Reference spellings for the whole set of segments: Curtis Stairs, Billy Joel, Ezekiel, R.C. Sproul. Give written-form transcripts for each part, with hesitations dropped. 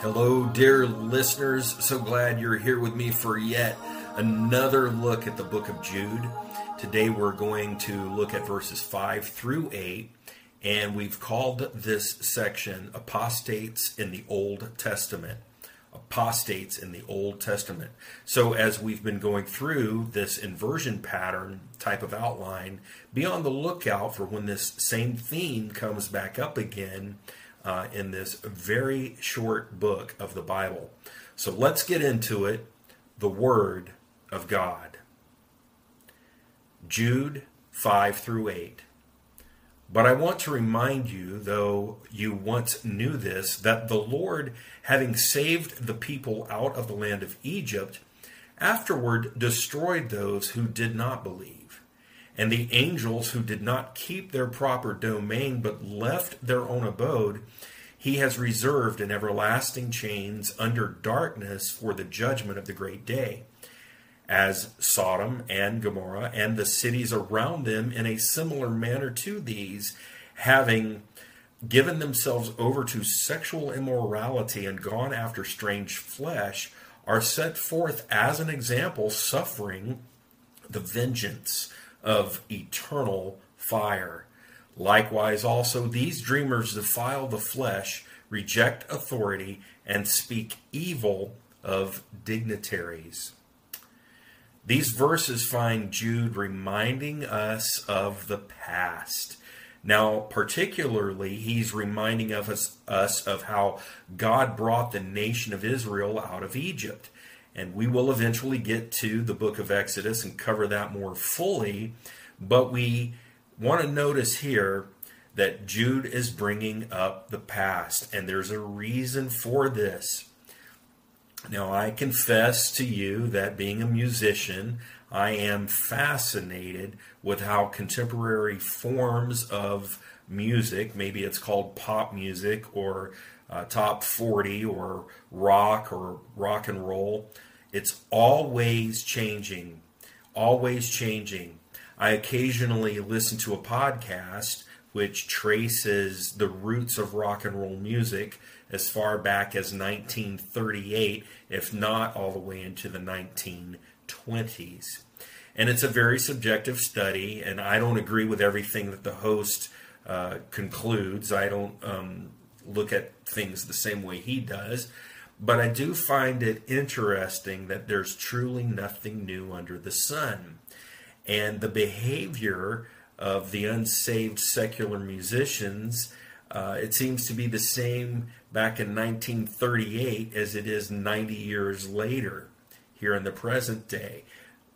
Hello, dear listeners. So glad you're here with me for yet another look at the book of Jude. Today we're going to look at verses 5 through 8, and we've called this section Apostates in the Old Testament. Apostates in the Old Testament. So as we've been going through this inversion pattern type of outline, be on the lookout for when this same theme comes back up again in this very short book of the Bible. So let's get into it. The Word of God. Jude 5 through 8. But I want to remind you, though you once knew this, that the Lord, having saved the people out of the land of Egypt, afterward destroyed those who did not believe, and the angels who did not keep their proper domain but left their own abode, he has reserved in everlasting chains under darkness for the judgment of the great day, as Sodom and Gomorrah and the cities around them in a similar manner to these, having given themselves over to sexual immorality and gone after strange flesh, are set forth as an example, suffering the vengeance of eternal fire. Likewise also these dreamers defile the flesh, reject authority, and speak evil of dignitaries. These verses find Jude reminding us of the past. Now, particularly, he's reminding of us of how God brought the nation of Israel out of Egypt. And we will eventually get to the book of Exodus and cover that more fully, but we want to notice here that Jude is bringing up the past, and there's a reason for this. Now, I confess to you that being a musician, I am fascinated with how contemporary forms of music, maybe it's called pop music or top 40 or rock and roll, it's always changing, always changing. I occasionally listen to a podcast which traces the roots of rock and roll music as far back as 1938, if not all the way into the 1920s. And it's a very subjective study, and I don't agree with everything that the host concludes. I don't look at things the same way he does, but I do find it interesting that there's truly nothing new under the sun. And the behavior of the unsaved secular musicians, it seems to be the same back in 1938 as it is 90 years later here in the present day.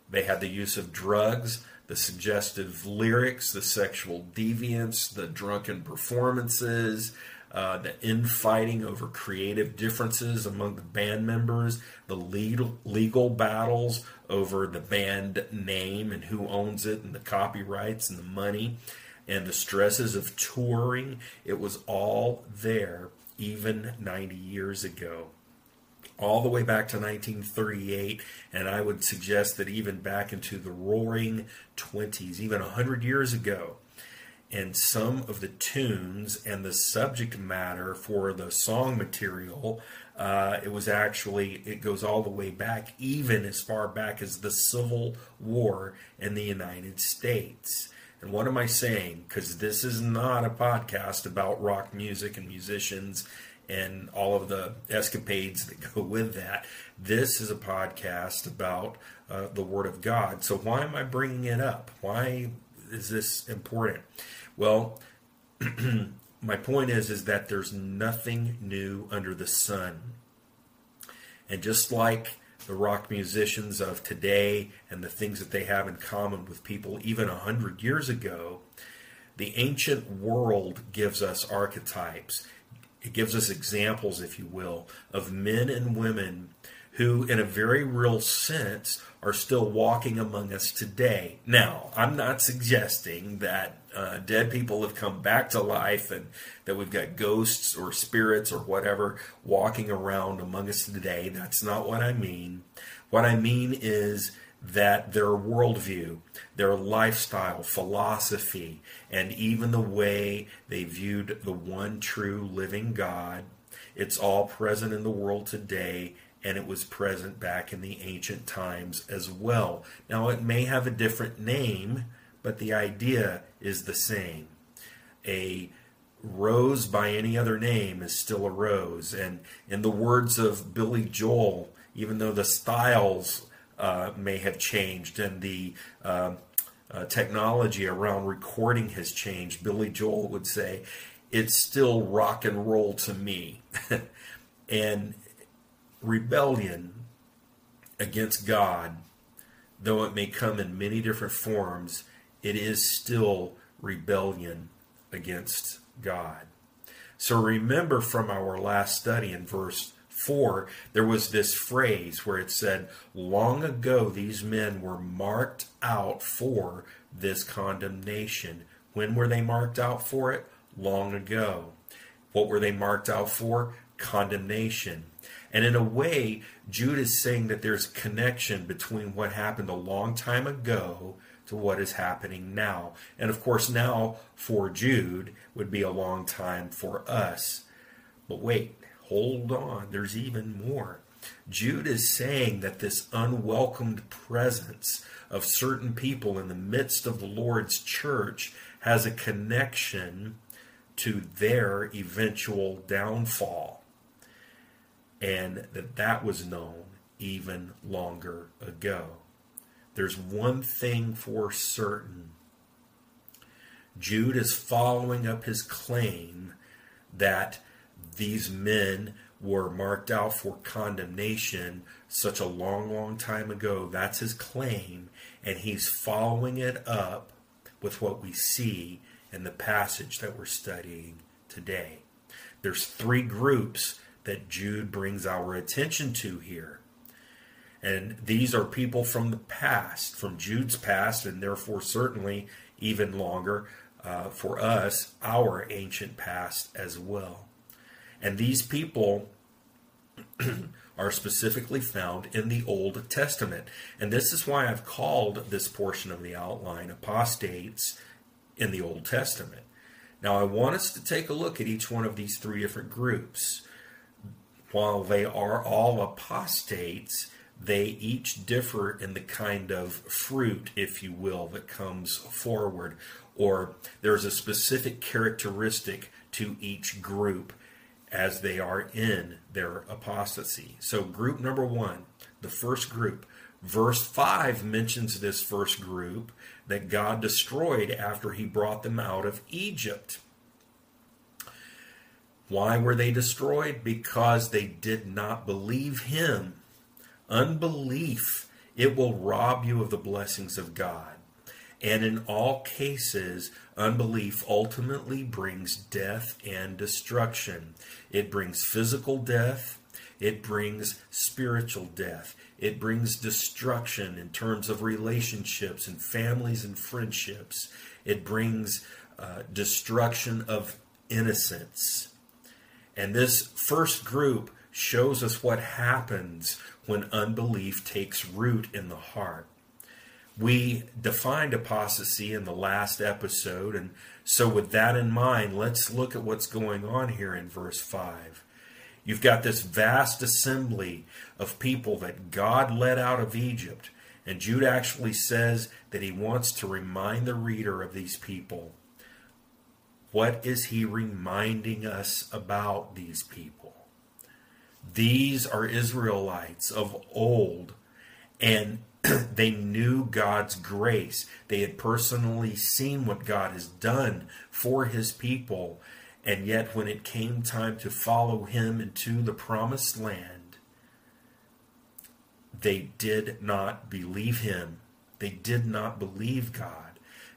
They had the use of drugs, the suggestive lyrics, the sexual deviance, the drunken performances, the infighting over creative differences among the band members, the legal battles over the band name and who owns it and the copyrights and the money and the stresses of touring. It was all there even 90 years ago, all the way back to 1938, and I would suggest that even back into the roaring 20s, even 100 years ago. And some of the tunes and the subject matter for the song material, it goes all the way back, even as far back as the Civil War in the United States. And what am I saying? Because this is not a podcast about rock music and musicians and all of the escapades that go with that. This is a podcast about the Word of God. So why am I bringing it up? Why is this important? Well, my point is that there's nothing new under the sun. And just like the rock musicians of today and the things that they have in common with people even 100 years ago, the ancient world gives us archetypes. It gives us examples, if you will, of men and women who, in a very real sense, are still walking among us today. Now, I'm not suggesting that dead people have come back to life and that we've got ghosts or spirits or whatever walking around among us today. That's not what I mean. What I mean is that their worldview, their lifestyle, philosophy, and even the way they viewed the one true living God It's all present in the world today, and it was present back in the ancient times as well. Now, it may have a different name, but the idea is the same. A rose by any other name is still a rose. And in the words of Billy Joel, even though the styles may have changed and the technology around recording has changed, Billy Joel would say, it's still rock and roll to me. And rebellion against God, though it may come in many different forms, it is still rebellion against God. So remember from our last study in verse 4, there was this phrase where it said, long ago these men were marked out for this condemnation. When were they marked out for it? Long ago. What were they marked out for? Condemnation. And in a way, Jude is saying that there's a connection between what happened a long time ago to what is happening now. And of course, now for Jude would be a long time for us. But wait, hold on, there's even more. Jude is saying that this unwelcomed presence of certain people in the midst of the Lord's church has a connection to their eventual downfall, and that was known even longer ago. There's one thing for certain. Jude is following up his claim that these men were marked out for condemnation such a long, long time ago. That's his claim, and he's following it up with what we see in the passage that we're studying today. There's three groups that Jude brings our attention to here. And these are people from the past, from Jude's past, and therefore certainly even longer for us, our ancient past as well. And these people are specifically found in the Old Testament. And this is why I've called this portion of the outline Apostates in the Old Testament. Now I want us to take a look at each one of these three different groups. While they are all apostates, they each differ in the kind of fruit, if you will, that comes forward, or there's a specific characteristic to each group as they are in their apostasy. So group number one, the first group, verse 5 mentions this first group that God destroyed after he brought them out of Egypt. Why were they destroyed? Because they did not believe him. Unbelief, it will rob you of the blessings of God. And in all cases, unbelief ultimately brings death and destruction. It brings physical death. It brings spiritual death. It brings destruction in terms of relationships and families and friendships. It brings destruction of innocence. And this first group shows us what happens when unbelief takes root in the heart. We defined apostasy in the last episode, and so with that in mind, let's look at what's going on here in verse 5. You've got this vast assembly of people that God led out of Egypt, and Jude actually says that he wants to remind the reader of these people. What is he reminding us about these people? These are Israelites of old, and they knew God's grace. They had personally seen what God has done for his people, and yet when it came time to follow him into the promised land, they did not believe him. They did not believe God.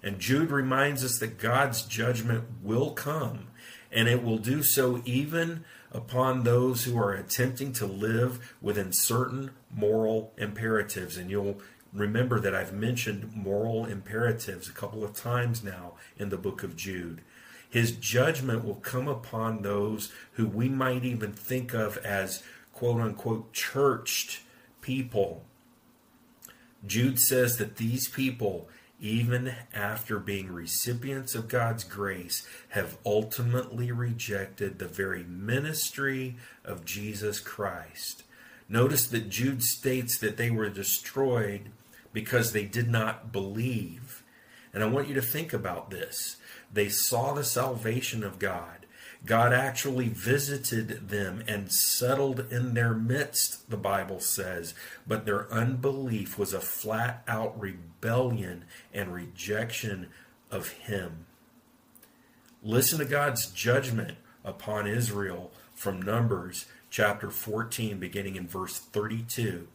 And Jude reminds us that God's judgment will come, and it will do so even upon those who are attempting to live within certain moral imperatives. And you'll remember that I've mentioned moral imperatives a couple of times now in the book of Jude. His judgment will come upon those who we might even think of as quote-unquote churched people. Jude says that these people even after being recipients of God's grace, have ultimately rejected the very ministry of Jesus Christ. Notice that Jude states that they were destroyed because they did not believe. And I want you to think about this. They saw the salvation of God. God actually visited them and settled in their midst, the Bible says, but their unbelief was a flat-out rebellion and rejection of Him. Listen to God's judgment upon Israel from Numbers chapter 14, beginning in verse 32.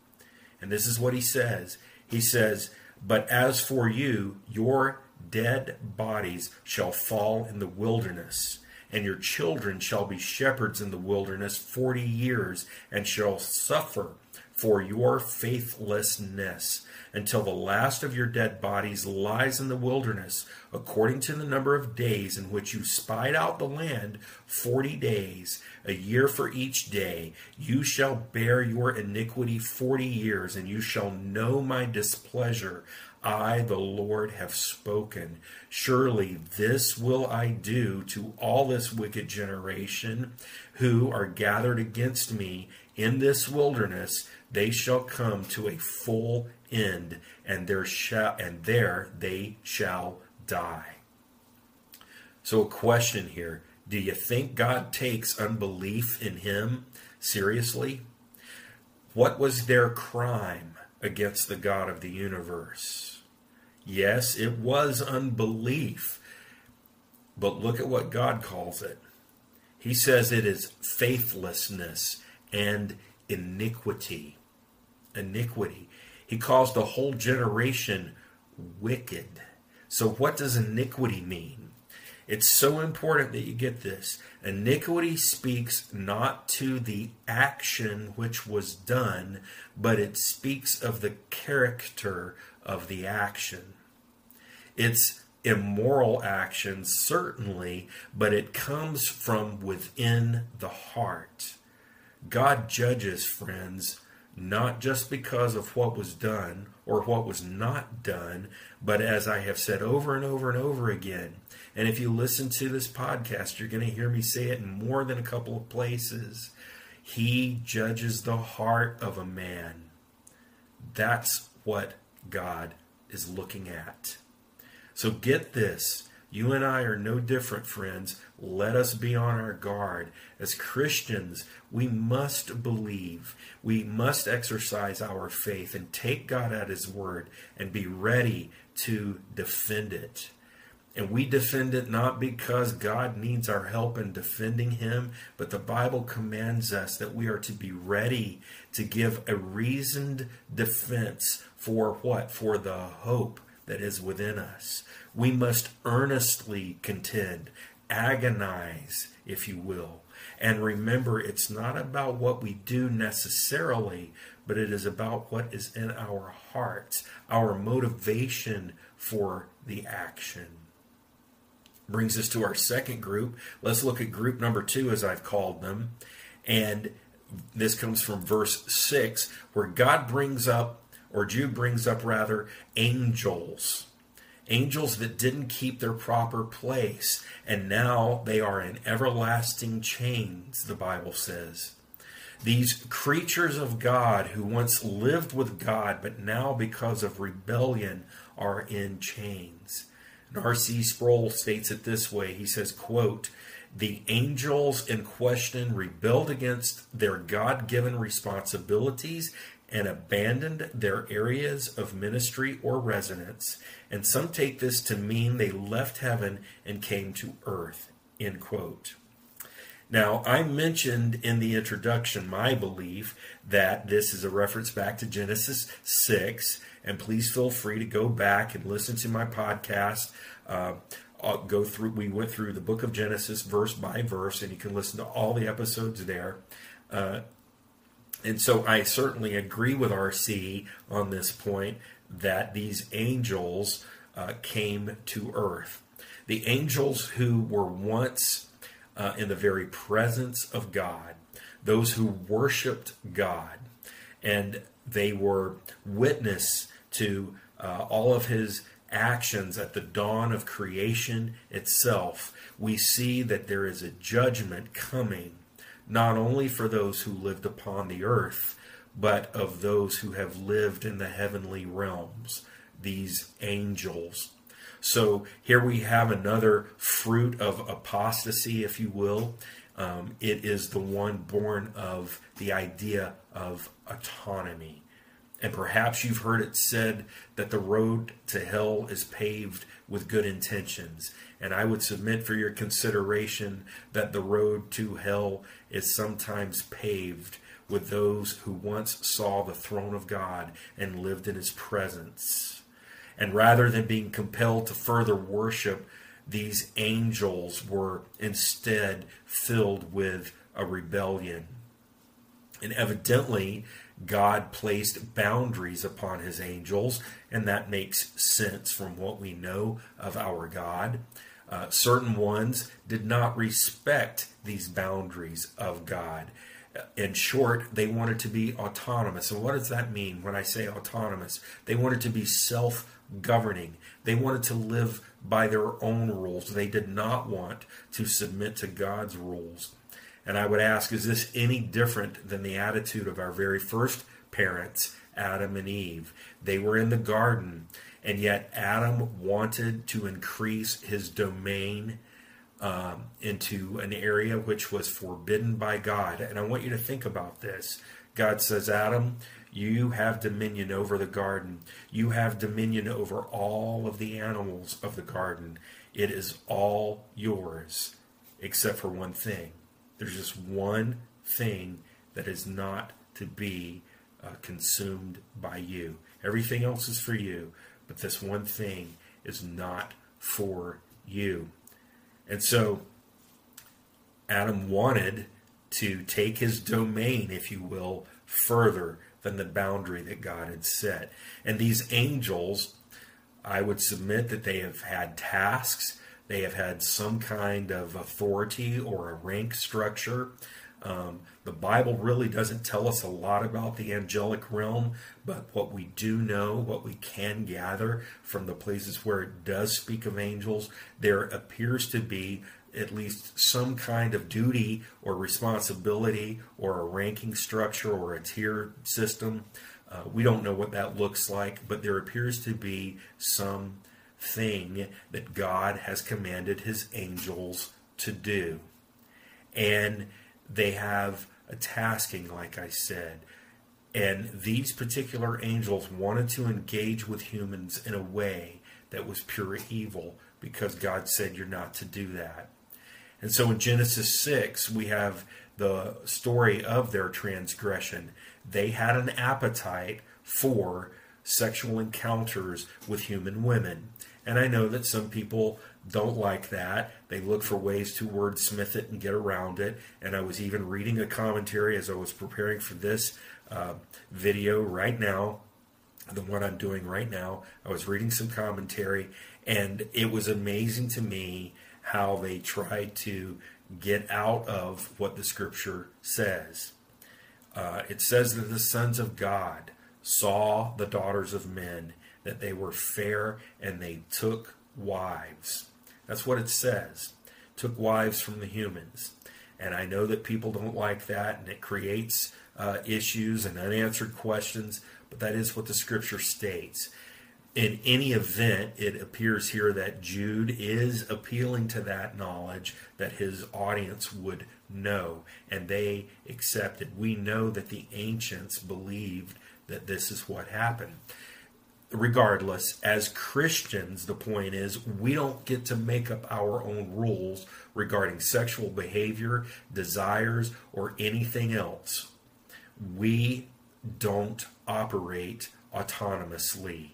And this is what He says. He says, "But as for you, your dead bodies shall fall in the wilderness, and your children shall be shepherds in the wilderness 40 years, and shall suffer for your faithlessness until the last of your dead bodies lies in the wilderness, according to the number of days in which you spied out the land, 40 days, a year for each day. You shall bear your iniquity 40 years, and you shall know my displeasure. I, the Lord, have spoken. Surely this will I do to all this wicked generation who are gathered against me in this wilderness. They shall come to a full end, and there they shall die." So a question here. Do you think God takes unbelief in Him seriously? What was their crime against the God of the universe? Yes, it was unbelief, but look at what God calls it. He says it is faithlessness and iniquity. Iniquity. He calls the whole generation wicked. So what does iniquity mean? It's so important that you get this. Iniquity speaks not to the action which was done, but it speaks of the character of the action. It's immoral action, certainly, but it comes from within the heart. God judges, friends, not just because of what was done or what was not done, but as I have said over and over and over again, and if you listen to this podcast, you're going to hear me say it in more than a couple of places, He judges the heart of a man. That's what God is looking at. So get this. You and I are no different, friends. Let us be on our guard. As Christians, we must believe. We must exercise our faith and take God at His word and be ready to defend it. And we defend it not because God needs our help in defending Him, but the Bible commands us that we are to be ready to give a reasoned defense for what? For the hope that is within us. We must earnestly contend, agonize, if you will. And remember, it's not about what we do necessarily, but it is about what is in our hearts, our motivation for the action. Brings us to our second group. Let's look at group number 2, as I've called them. And this comes from verse 6, where God brings up, or Jude brings up rather, angels. Angels that didn't keep their proper place. And now they are in everlasting chains, the Bible says. These creatures of God who once lived with God, but now because of rebellion are in chains. R.C. Sproul states it this way. He says, quote, "The angels in question rebelled against their God-given responsibilities and abandoned their areas of ministry or residence. And some take this to mean they left heaven and came to earth," end quote. Now, I mentioned in the introduction my belief that this is a reference back to Genesis 6, and please feel free to go back and listen to my podcast. We went through the book of Genesis verse by verse, and you can listen to all the episodes there. And so I certainly agree with R.C. on this point that these angels came to earth. The angels who were once in the very presence of God, those who worshiped God, and they were witness to all of His actions at the dawn of creation itself, we see that there is a judgment coming, not only for those who lived upon the earth, but of those who have lived in the heavenly realms, these angels. So here we have another fruit of apostasy, if you will. It is the one born of the idea of autonomy. And perhaps you've heard it said that the road to hell is paved with good intentions. And I would submit for your consideration that the road to hell is sometimes paved with those who once saw the throne of God and lived in his presence. And rather than being compelled to further worship, these angels were instead filled with a rebellion. And evidently, God placed boundaries upon his angels, and that makes sense from what we know of our God. Certain ones did not respect these boundaries of God. In short, they wanted to be autonomous. And what does that mean when I say autonomous? They wanted to be self-governing. They wanted to live by their own rules. They did not want to submit to God's rules. And I would ask, is this any different than the attitude of our very first parents, Adam and Eve? They were in the garden, and yet Adam wanted to increase his domain into an area which was forbidden by God. And I want you to think about this. God says, Adam, you have dominion over the garden. You have dominion over all of the animals of the garden. It is all yours, except for one thing. There's just one thing that is not to be consumed by you. Everything else is for you, but this one thing is not for you. And so Adam wanted to take his domain, if you will, further than the boundary that God had set. And these angels, I would submit that they have had tasks. They have had some kind of authority or a rank structure. The Bible really doesn't tell us a lot about the angelic realm, but what we do know, what we can gather from the places where it does speak of angels, there appears to be at least some kind of duty or responsibility or a ranking structure or a tier system. We don't know what that looks like, but there appears to be some thing that God has commanded his angels to do. And they have a tasking, like I said. And these particular angels wanted to engage with humans in a way that was pure evil, because God said you're not to do that. And so in Genesis 6, we have the story of their transgression. They had an appetite for sexual encounters with human women. And I know that some people don't like that. They look for ways to wordsmith it and get around it. And I was even reading a commentary as I was preparing for this video right now, the one I'm doing right now. I was reading some commentary, and it was amazing to me how they tried to get out of what the scripture says. It says that the sons of God saw the daughters of men, that they were fair, and they took wives. That's what it says. Took wives from the humans. And I know that people don't like that, and it creates issues and unanswered questions, but that is what the scripture states. In any event, it appears here that Jude is appealing to that knowledge that his audience would know, and they accepted. We know that the ancients believed that this is what happened. Regardless, as Christians, the point is we don't get to make up our own rules regarding sexual behavior, desires, or anything else. We don't operate autonomously.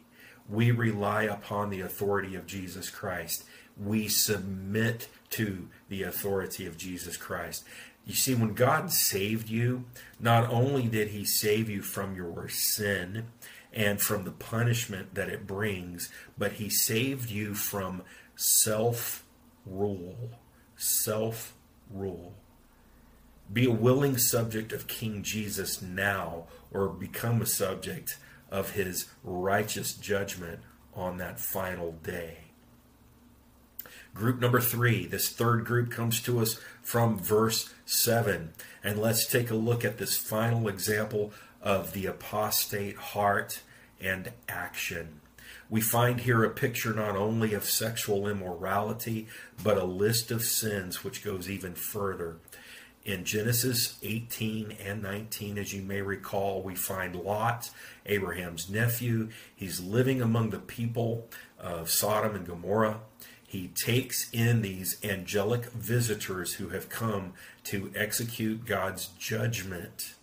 We rely upon the authority of Jesus Christ. We submit to the authority of Jesus Christ. You see, when God saved you, not only did he save you from your sin and from the punishment that it brings, but he saved you from self-rule. Self-rule. Be a willing subject of King Jesus now, or become a subject of his righteous judgment on that final day. Group number three, this third group comes to us from verse 7. And let's take a look at this final example of the apostate heart and action. We find here a picture not only of sexual immorality, but a list of sins which goes even further. In Genesis 18 and 19, as you may recall, we find Lot, Abraham's nephew. He's living among the people of Sodom and Gomorrah. He takes in these angelic visitors who have come to execute God's judgment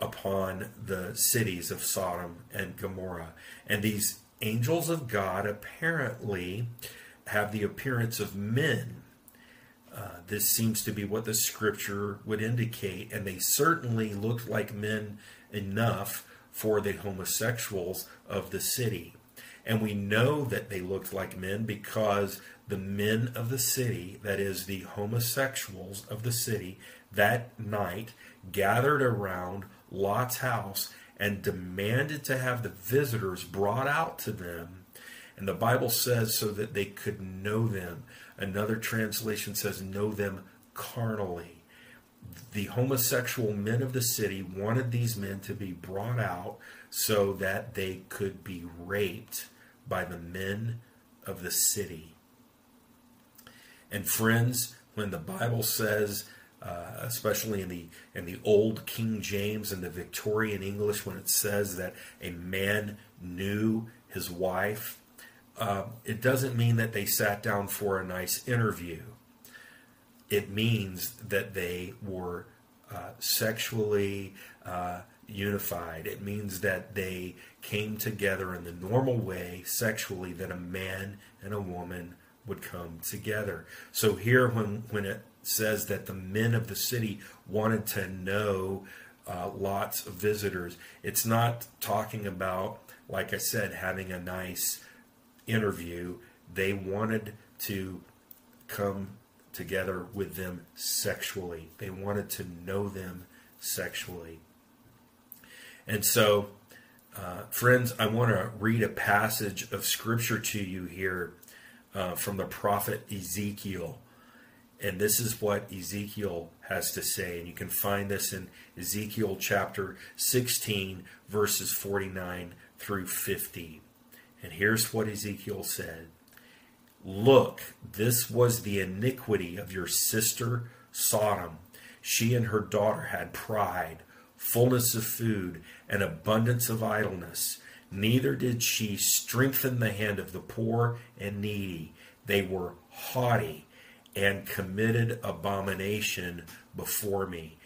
upon the cities of Sodom and Gomorrah. And these angels of God apparently have the appearance of men. This seems to be what the scripture would indicate, and they certainly looked like men enough for the homosexuals of the city. And we know that they looked like men because the men of the city, that is the homosexuals of the city, that night gathered around Lot's house and demanded to have the visitors brought out to them. And the Bible says so that they could know them. Another translation says know them carnally. The homosexual men of the city wanted these men to be brought out so that they could be raped by the men of the city. And friends, when the Bible says, especially in the old King James and the Victorian English, when it says that a man knew his wife, it doesn't mean that they sat down for a nice interview. It means that they were sexually unified. It means that they came together in the normal way sexually that a man and a woman would come together. So here when it says that the men of the city wanted to know Lot's visitors, it's not talking about, like I said, having a nice interview. They wanted to come together with them sexually. They wanted to know them sexually. And so, friends, I want to read a passage of scripture to you here from the prophet Ezekiel. And this is what Ezekiel has to say. And you can find this in Ezekiel chapter 16, verses 49 through 50. And here's what Ezekiel said. Look, this was the iniquity of your sister Sodom. She and her daughter had pride, fullness of food, and abundance of idleness. Neither did she strengthen the hand of the poor and needy. They were haughty and committed abomination before me.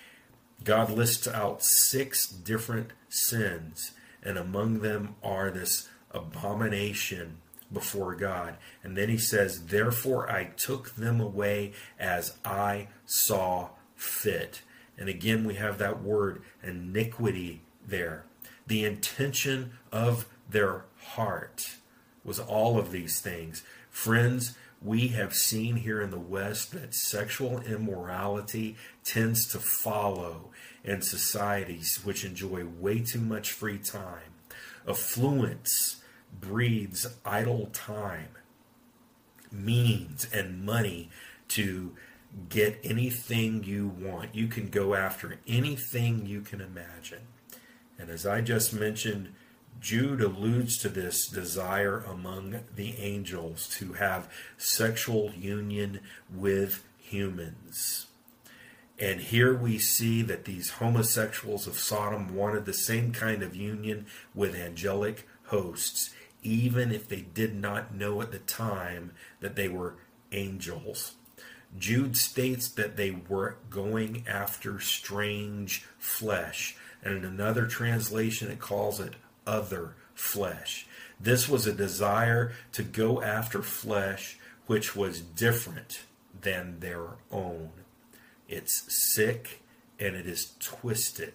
God lists out 6 different sins, and among them are this abomination before God. And then he says, therefore I took them away as I saw fit. And again, we have that word iniquity there. The intention of their heart was all of these things. Friends, we have seen here in the West that sexual immorality tends to follow in societies which enjoy way too much free time. Affluence breeds idle time, means, and money to get anything you want. You can go after anything you can imagine. And as I just mentioned, Jude alludes to this desire among the angels to have sexual union with humans. And here we see that these homosexuals of Sodom wanted the same kind of union with angelic hosts, even if they did not know at the time that they were angels. Jude states that they were going after strange flesh, and in another translation it calls it other flesh. This was a desire to go after flesh which was different than their own. It's sick and it is twisted.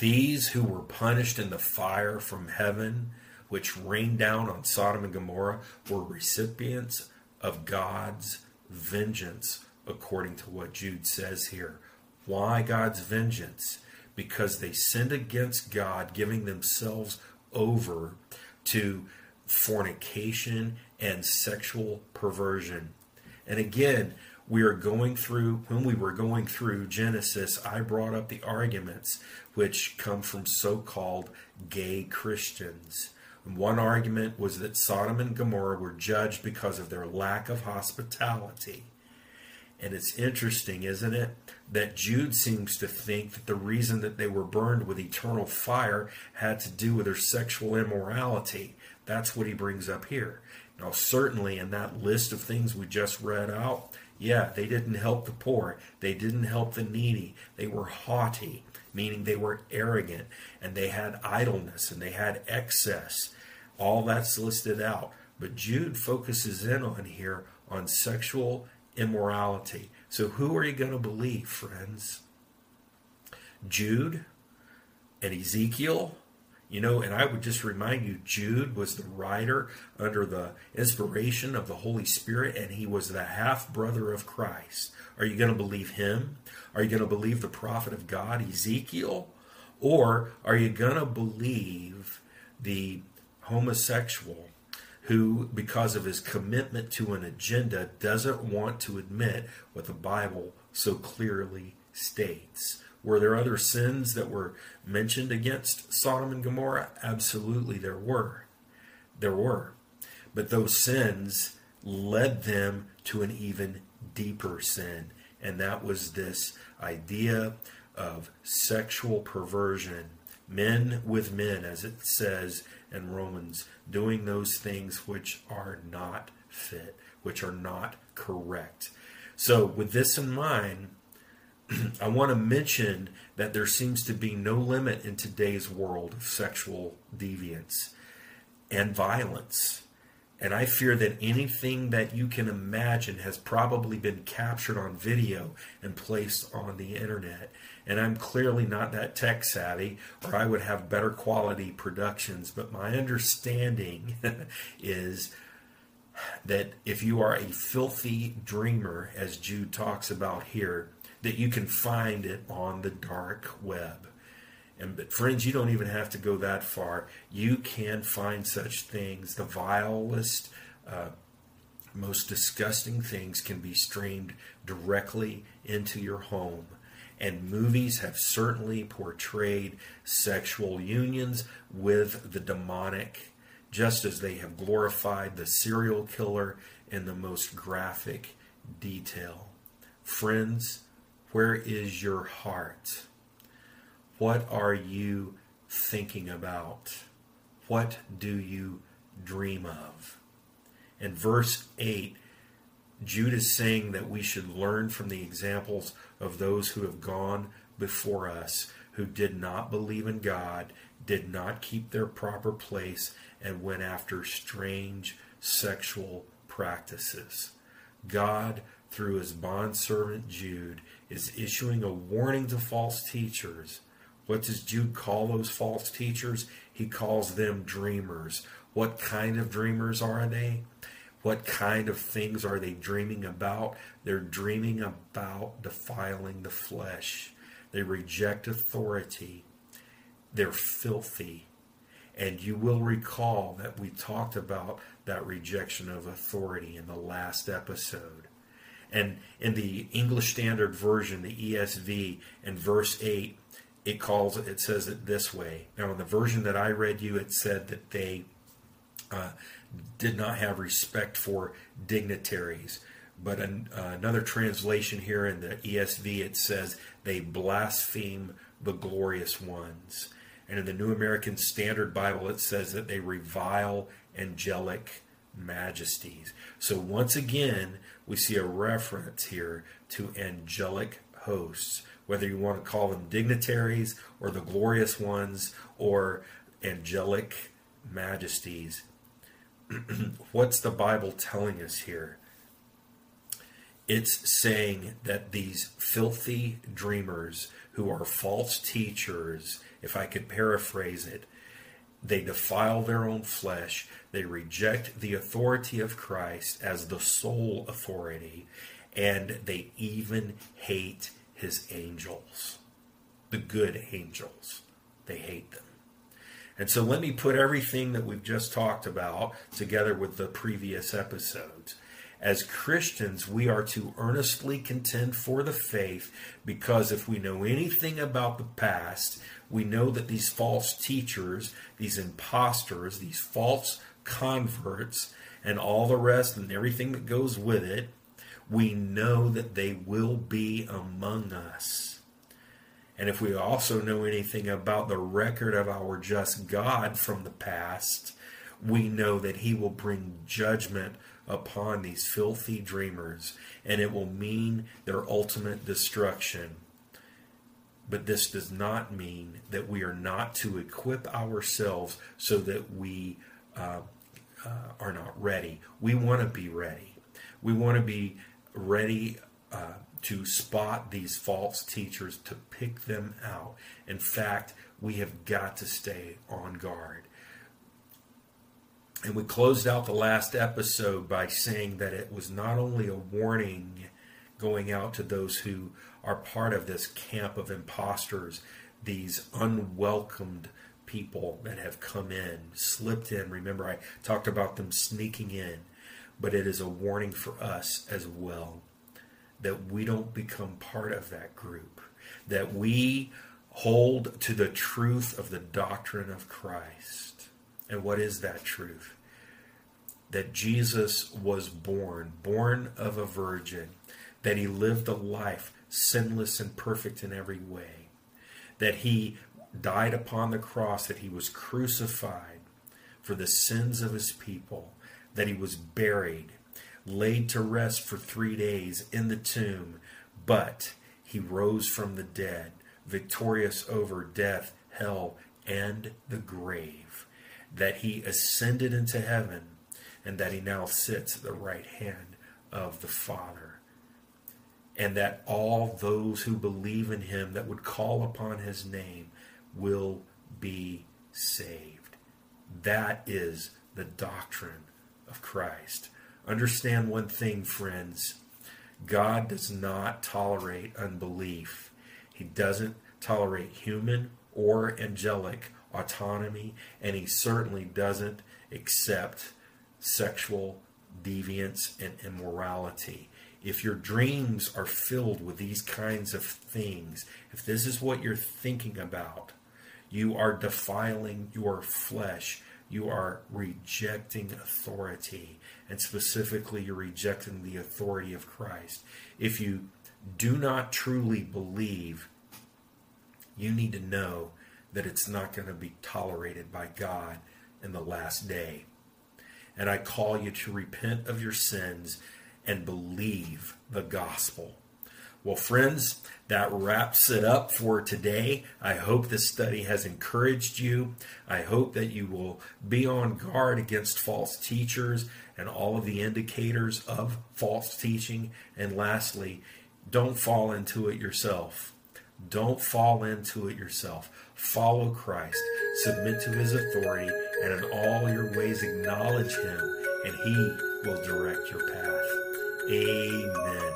These who were punished in the fire from heaven, which rained down on Sodom and Gomorrah, were recipients of God's vengeance, according to what Jude says here. Why God's vengeance? Because they sinned against God, giving themselves over to fornication and sexual perversion. And again, we are going through, when we were going through Genesis, I brought up the arguments which come from so-called gay Christians. And one argument was that Sodom and Gomorrah were judged because of their lack of hospitality. And it's interesting, isn't it, that Jude seems to think that the reason that they were burned with eternal fire had to do with their sexual immorality. That's what he brings up here. Now, certainly in that list of things we just read out, yeah, they didn't help the poor. They didn't help the needy. They were haughty, meaning they were arrogant, and they had idleness, and they had excess. All that's listed out. But Jude focuses in on here on sexual immorality. So who are you going to believe, friends? Jude and Ezekiel? You know, and I would just remind you, Jude was the writer under the inspiration of the Holy Spirit, and he was the half-brother of Christ. Are you going to believe him? Are you going to believe the prophet of God, Ezekiel? Or are you going to believe the homosexual who, because of his commitment to an agenda, doesn't want to admit what the Bible so clearly states? Were there other sins that were mentioned against Sodom and Gomorrah? Absolutely there were. There were. But those sins led them to an even deeper sin. And that was this idea of sexual perversion. Men with men, as it says in Romans, doing those things which are not fit, which are not correct. So with this in mind, I want to mention that there seems to be no limit in today's world of sexual deviance and violence. And I fear that anything that you can imagine has probably been captured on video and placed on the internet. And I'm clearly not that tech savvy, or I would have better quality productions. But my understanding is that if you are a filthy dreamer, as Jude talks about here, that you can find it on the dark web. And but friends, you don't even have to go that far. You can find such things. The vilest, most disgusting things can be streamed directly into your home. And movies have certainly portrayed sexual unions with the demonic, just as they have glorified the serial killer in the most graphic detail. Friends, where is your heart? What are you thinking about? What do you dream of? In verse 8, Jude is saying that we should learn from the examples of those who have gone before us, who did not believe in God, did not keep their proper place, and went after strange sexual practices. God, through his bondservant Jude, is issuing a warning to false teachers. What does Jude call those false teachers? He calls them dreamers. What kind of dreamers are they? What kind of things are they dreaming about? They're dreaming about defiling the flesh. They reject authority. They're filthy. And you will recall that we talked about that rejection of authority in the last episode. And in the English Standard Version, the ESV, in verse 8, it says it this way. Now, in the version that I read you, it said that they did not have respect for dignitaries. But another translation here in the ESV, it says they blaspheme the glorious ones. And in the New American Standard Bible, it says that they revile angelic majesties. So once again, we see a reference here to angelic hosts, whether you want to call them dignitaries or the glorious ones or angelic majesties. What's the Bible telling us here? It's saying that these filthy dreamers who are false teachers, if I could paraphrase it, they defile their own flesh. They reject the authority of Christ as the sole authority. And they even hate his angels. The good angels. They hate them. And so let me put everything that we've just talked about together with the previous episodes. As Christians, we are to earnestly contend for the faith, because if we know anything about the past, we know that these false teachers, these imposters, these false converts, and all the rest and everything that goes with it, we know that they will be among us. And if we also know anything about the record of our just God from the past, we know that he will bring judgment upon these filthy dreamers, and it will mean their ultimate destruction. But this does not mean that we are not to equip ourselves so that we are not ready. We want to be ready. We want to be ready to spot these false teachers, to pick them out. In fact, we have got to stay on guard. And we closed out the last episode by saying that it was not only a warning going out to those who are part of this camp of imposters, these unwelcomed people that have come in, slipped in. Remember, I talked about them sneaking in. But it is a warning for us as well, that we don't become part of that group, that we hold to the truth of the doctrine of Christ. And what is that truth? That Jesus was born of a virgin, that he lived a life sinless and perfect in every way, that he died upon the cross, that he was crucified for the sins of his people, that he was buried, laid to rest for 3 days in the tomb, but he rose from the dead, victorious over death, hell, and the grave, that he ascended into heaven, and that he now sits at the right hand of the Father, and that all those who believe in him that would call upon his name will be saved. That is the doctrine of Christ. Understand one thing, friends. God does not tolerate unbelief. He doesn't tolerate human or angelic autonomy, and he certainly doesn't accept sexual deviance and immorality. If your dreams are filled with these kinds of things, if this is what you're thinking about, you are defiling your flesh. You are rejecting authority, and specifically you're rejecting the authority of Christ. If you do not truly believe, you need to know that it's not going to be tolerated by God in the last day. And I call you to repent of your sins and believe the gospel. Well, friends, that wraps it up for today. I hope this study has encouraged you. I hope that you will be on guard against false teachers and all of the indicators of false teaching. And lastly, don't fall into it yourself. Don't fall into it yourself. Follow Christ, submit to his authority, and in all your ways acknowledge him, and he will direct your path. Amen.